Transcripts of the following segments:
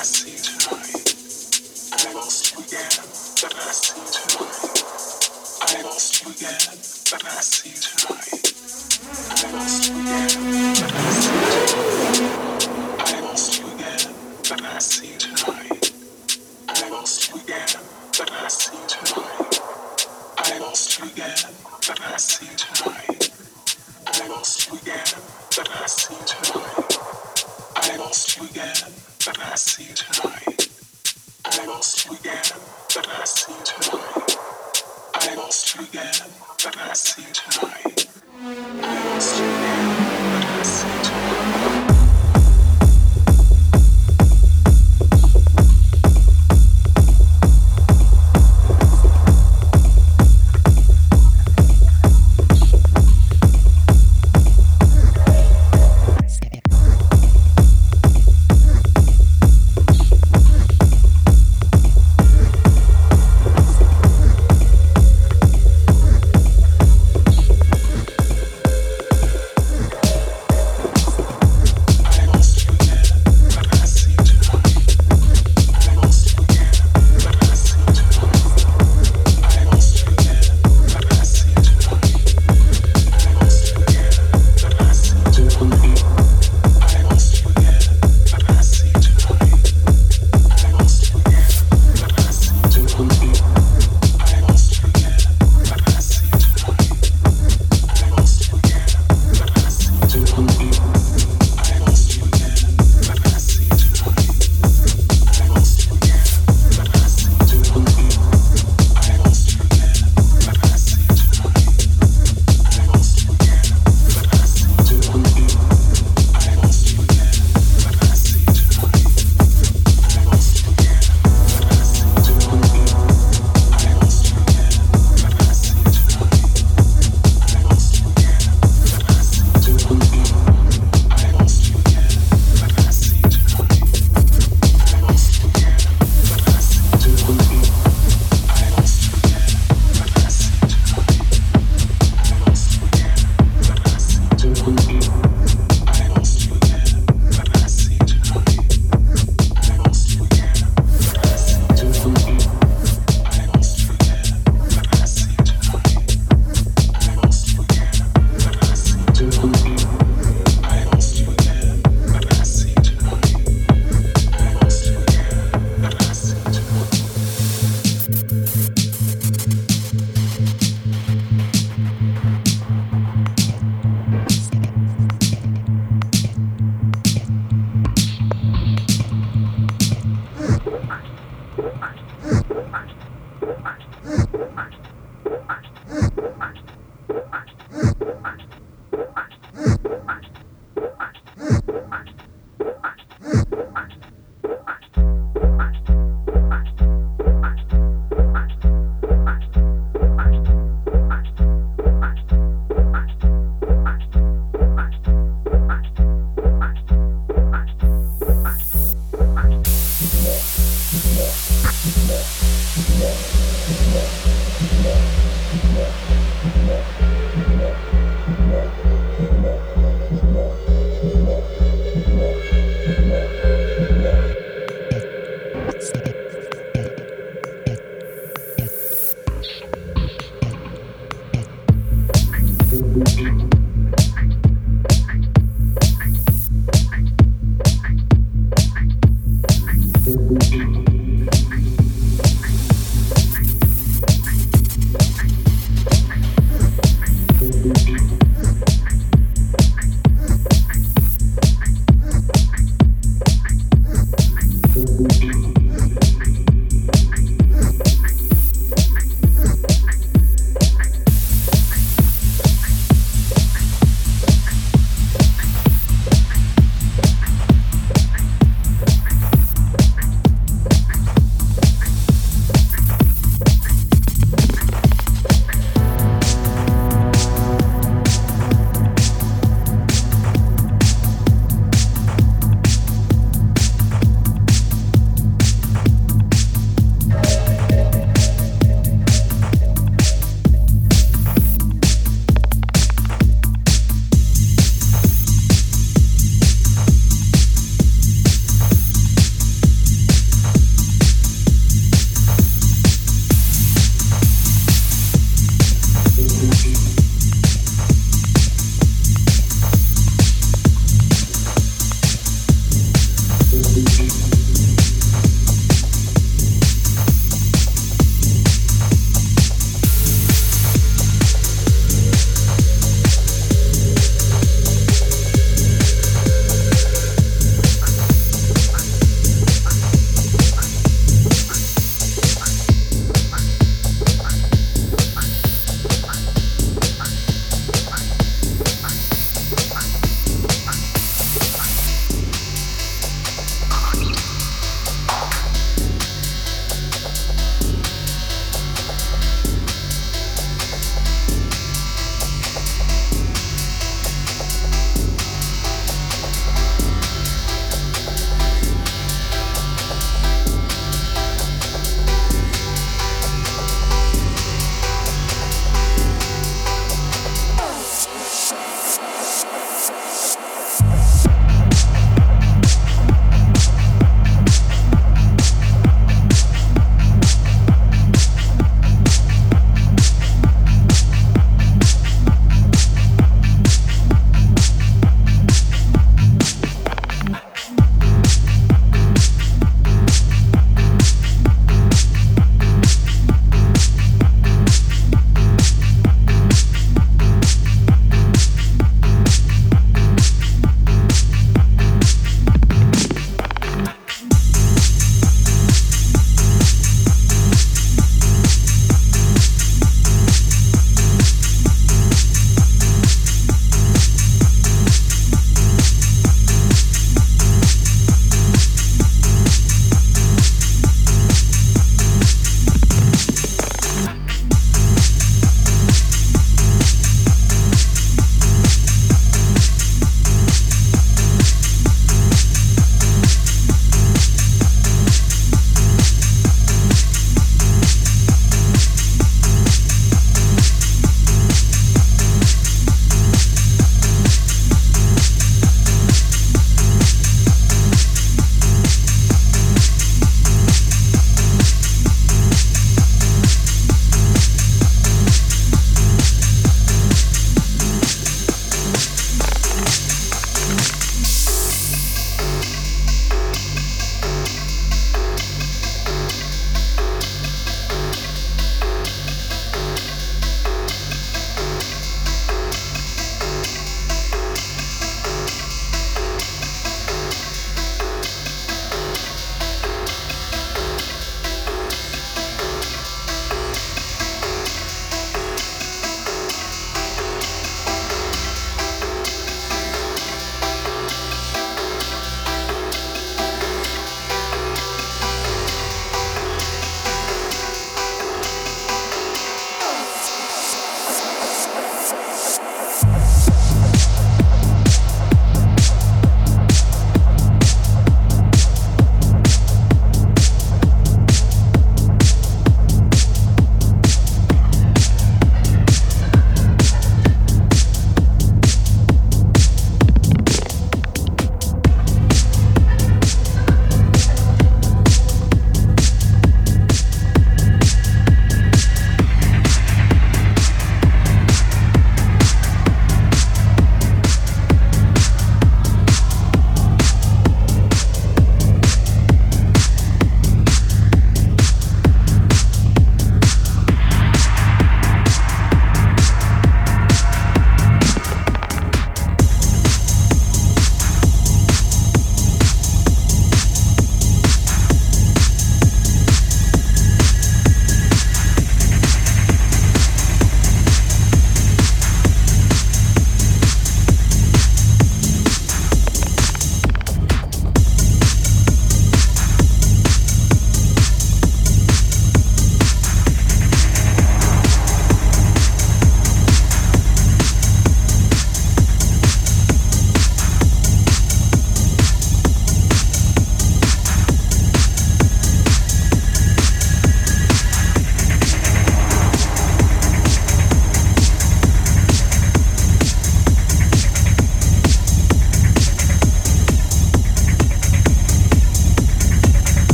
I lost you again, but I see you tonight.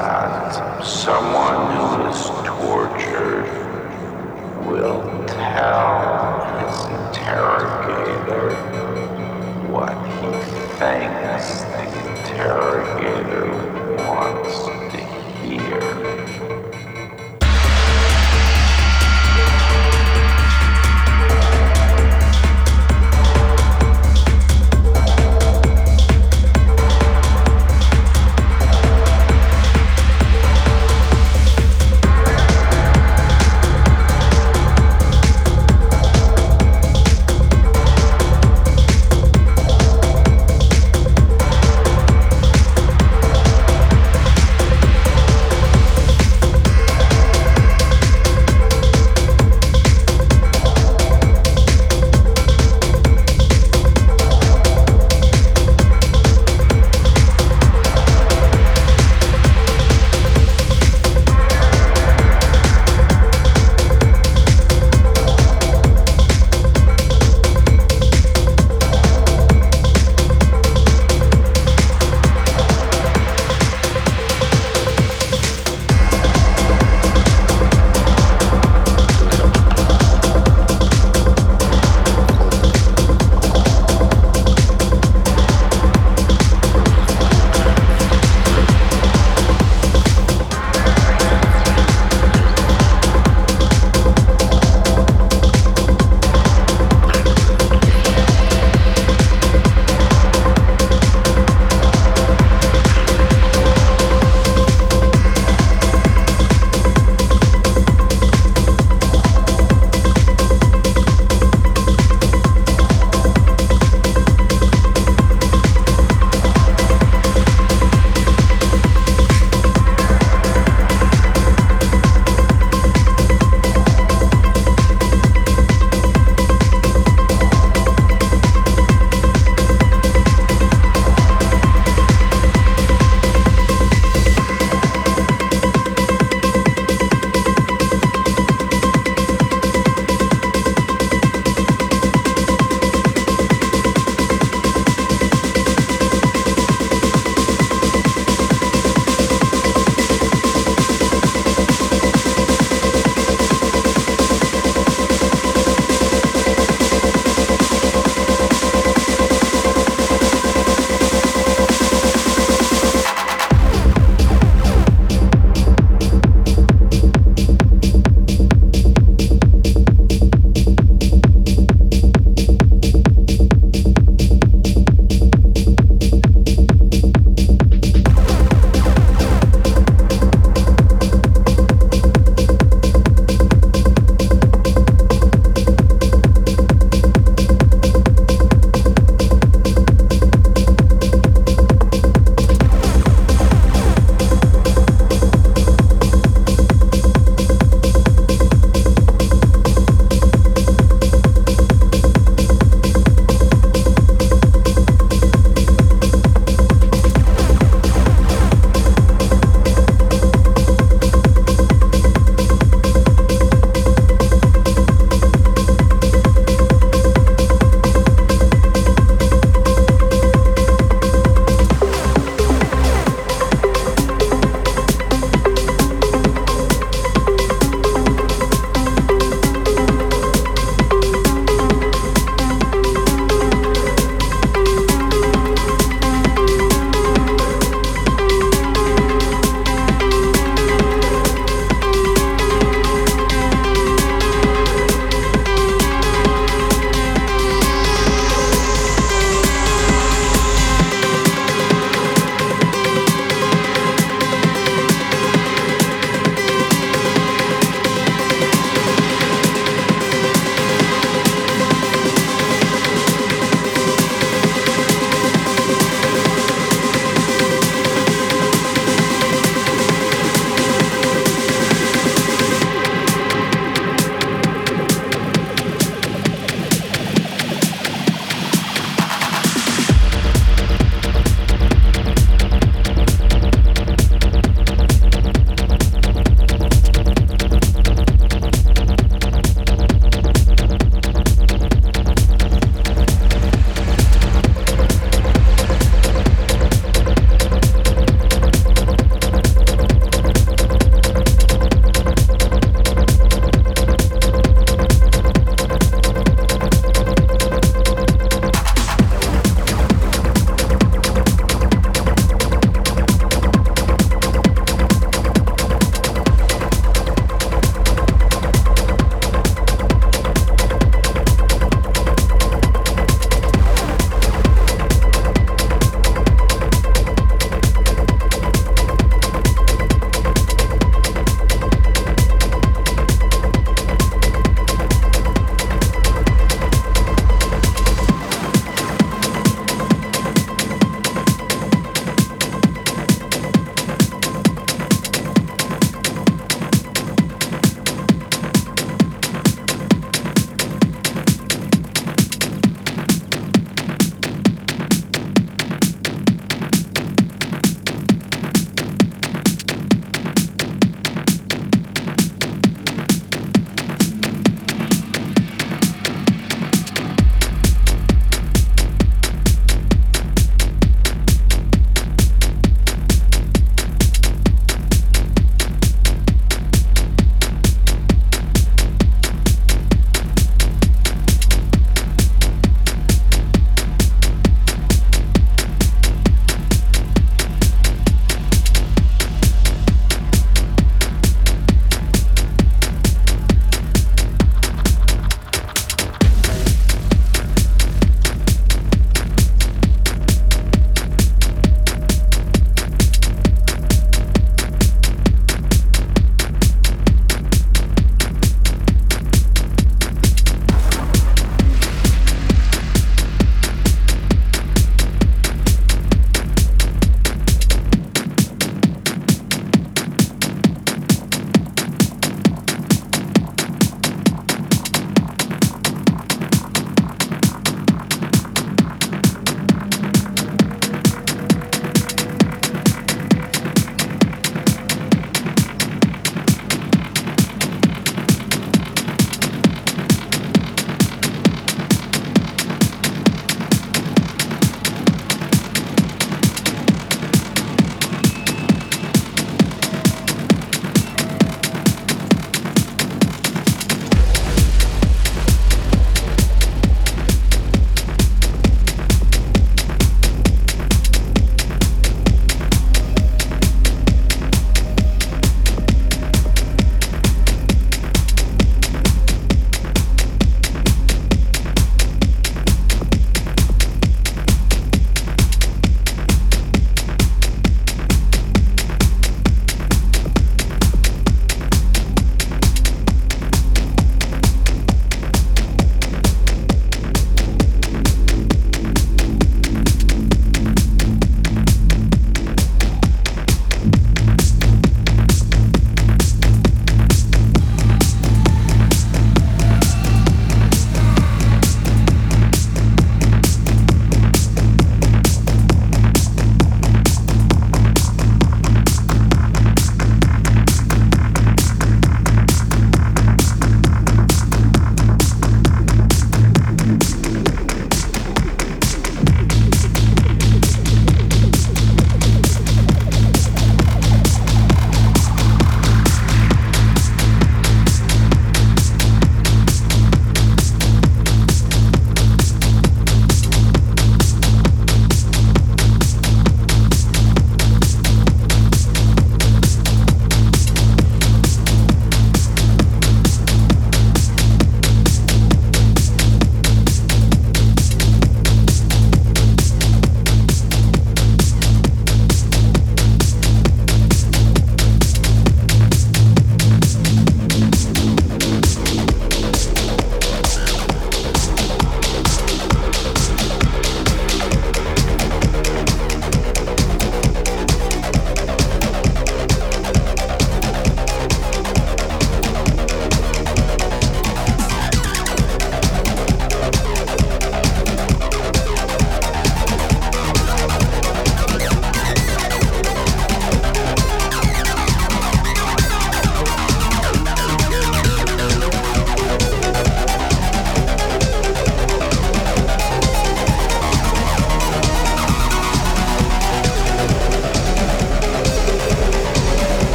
not, someone who is tortured will tell his interrogator what he thinks the interrogator wants to hear.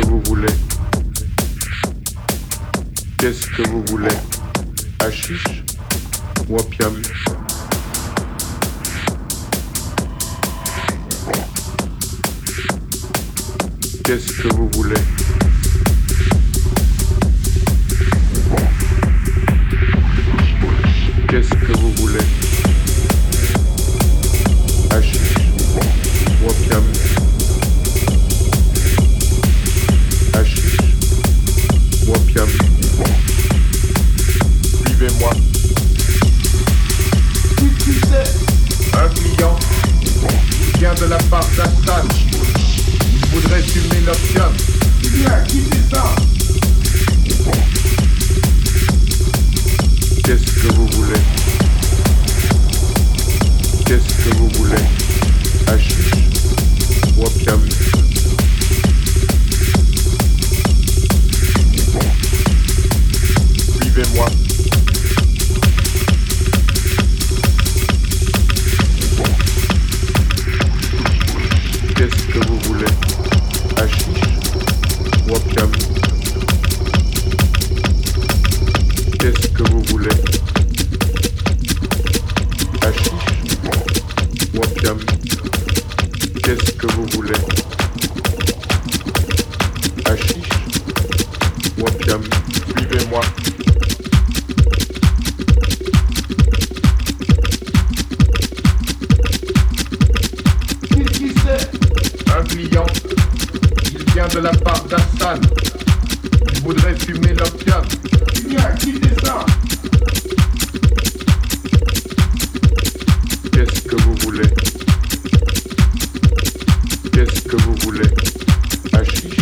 que vous voulez? Qu'est-ce que vous voulez? Hashish ou opium? Qu'est-ce que vous voulez? Qu'est-ce que vous voulez? Hashish ou opium? Hashish ou opium? Suivez-moi. Un client vient de la part d'Astan. Je voudrais fumer l'opium. Tu viens, qui c'est ça? Qu'est-ce que vous voulez? Qu'est-ce que vous voulez? Hashish ou opium? Suivez-moi. Qu'est-ce que vous voulez? Hashish ou opium? Qu'est-ce que vous voulez? Hashish ou opium? Qu'est-ce que vous voulez? Hashish ou opium? Suivez-moi. Un client, il vient de la part d'Astan. Il voudrait fumer l'opium. Il vient, quittez ça. Qu'est-ce que vous voulez? Qu'est-ce que vous voulez? Hashish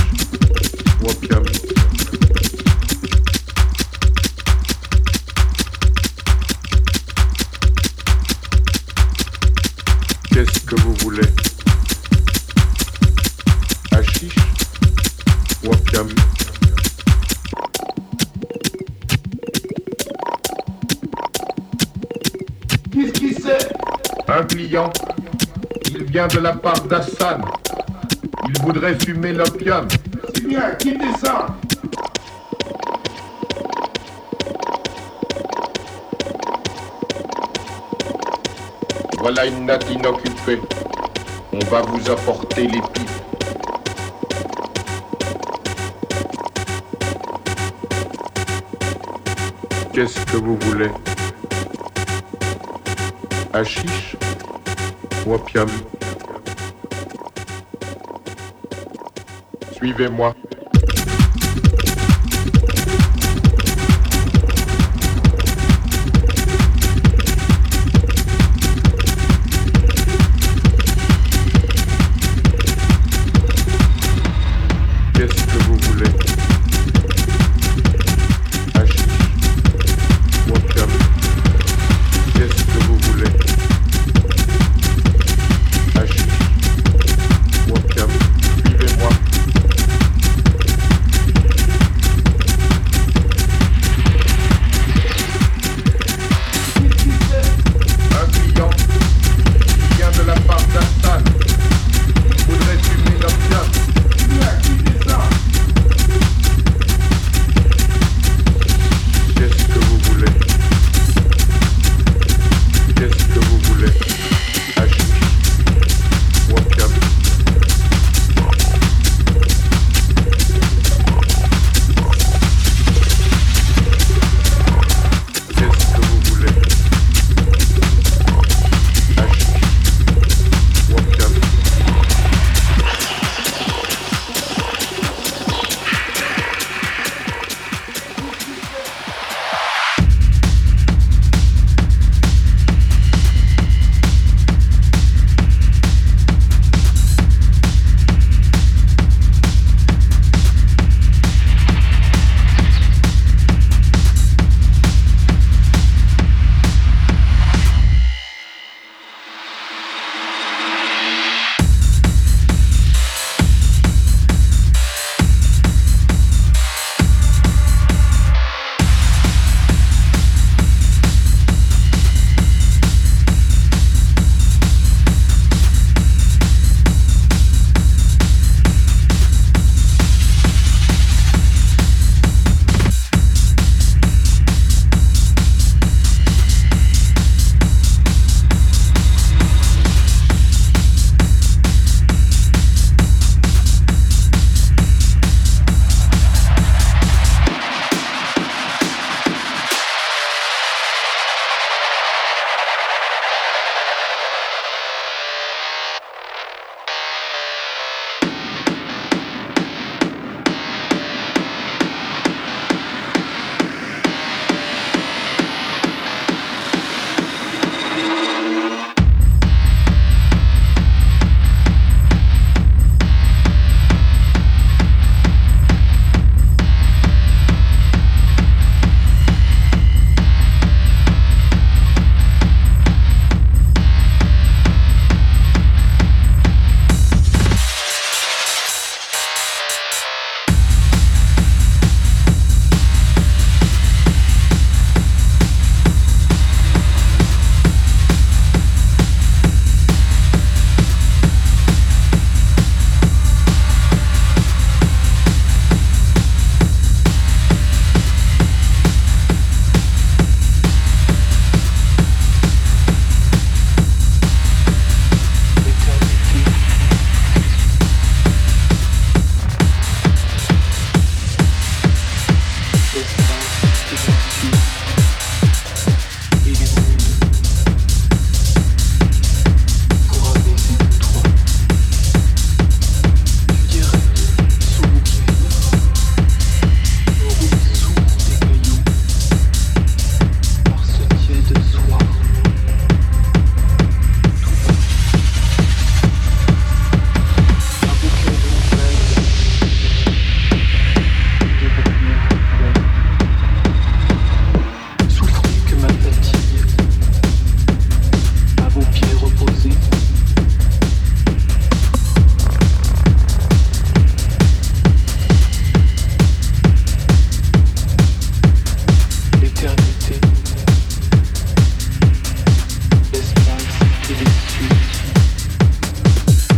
ou opium? Qu'est-ce que vous voulez? Hashish ou opium? Qu'est-ce qui c'est? Un client, il vient de la part d'Hassan. Il voudrait fumer l'opium. C'est bien, quittez ça. Voilà une natte inoccupée. On va vous apporter les pipes. Qu'est-ce que vous voulez? Hashish ou opium? Suivez-moi. Qu'est-ce que vous voulez? Hashish ou opium, suivez-moi.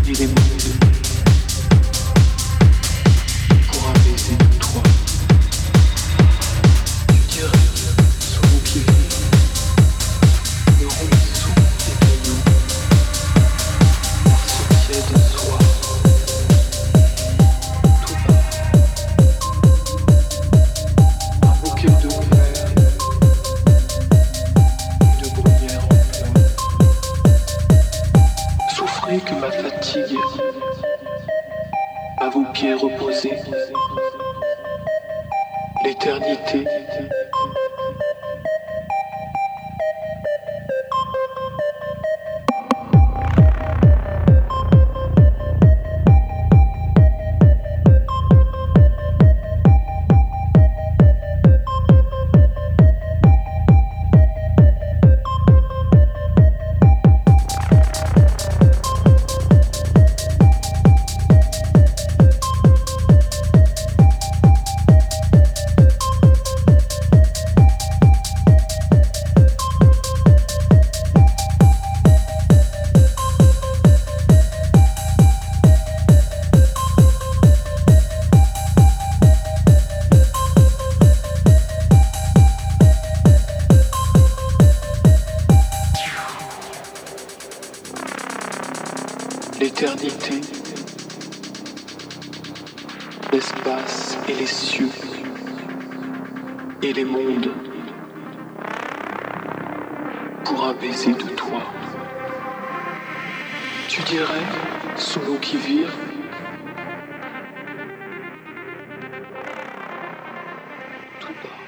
L'éternité, l'espace et les cieux et les mondes pour un baiser de toi. Tu dirais, sous l'eau qui vire, tout bas.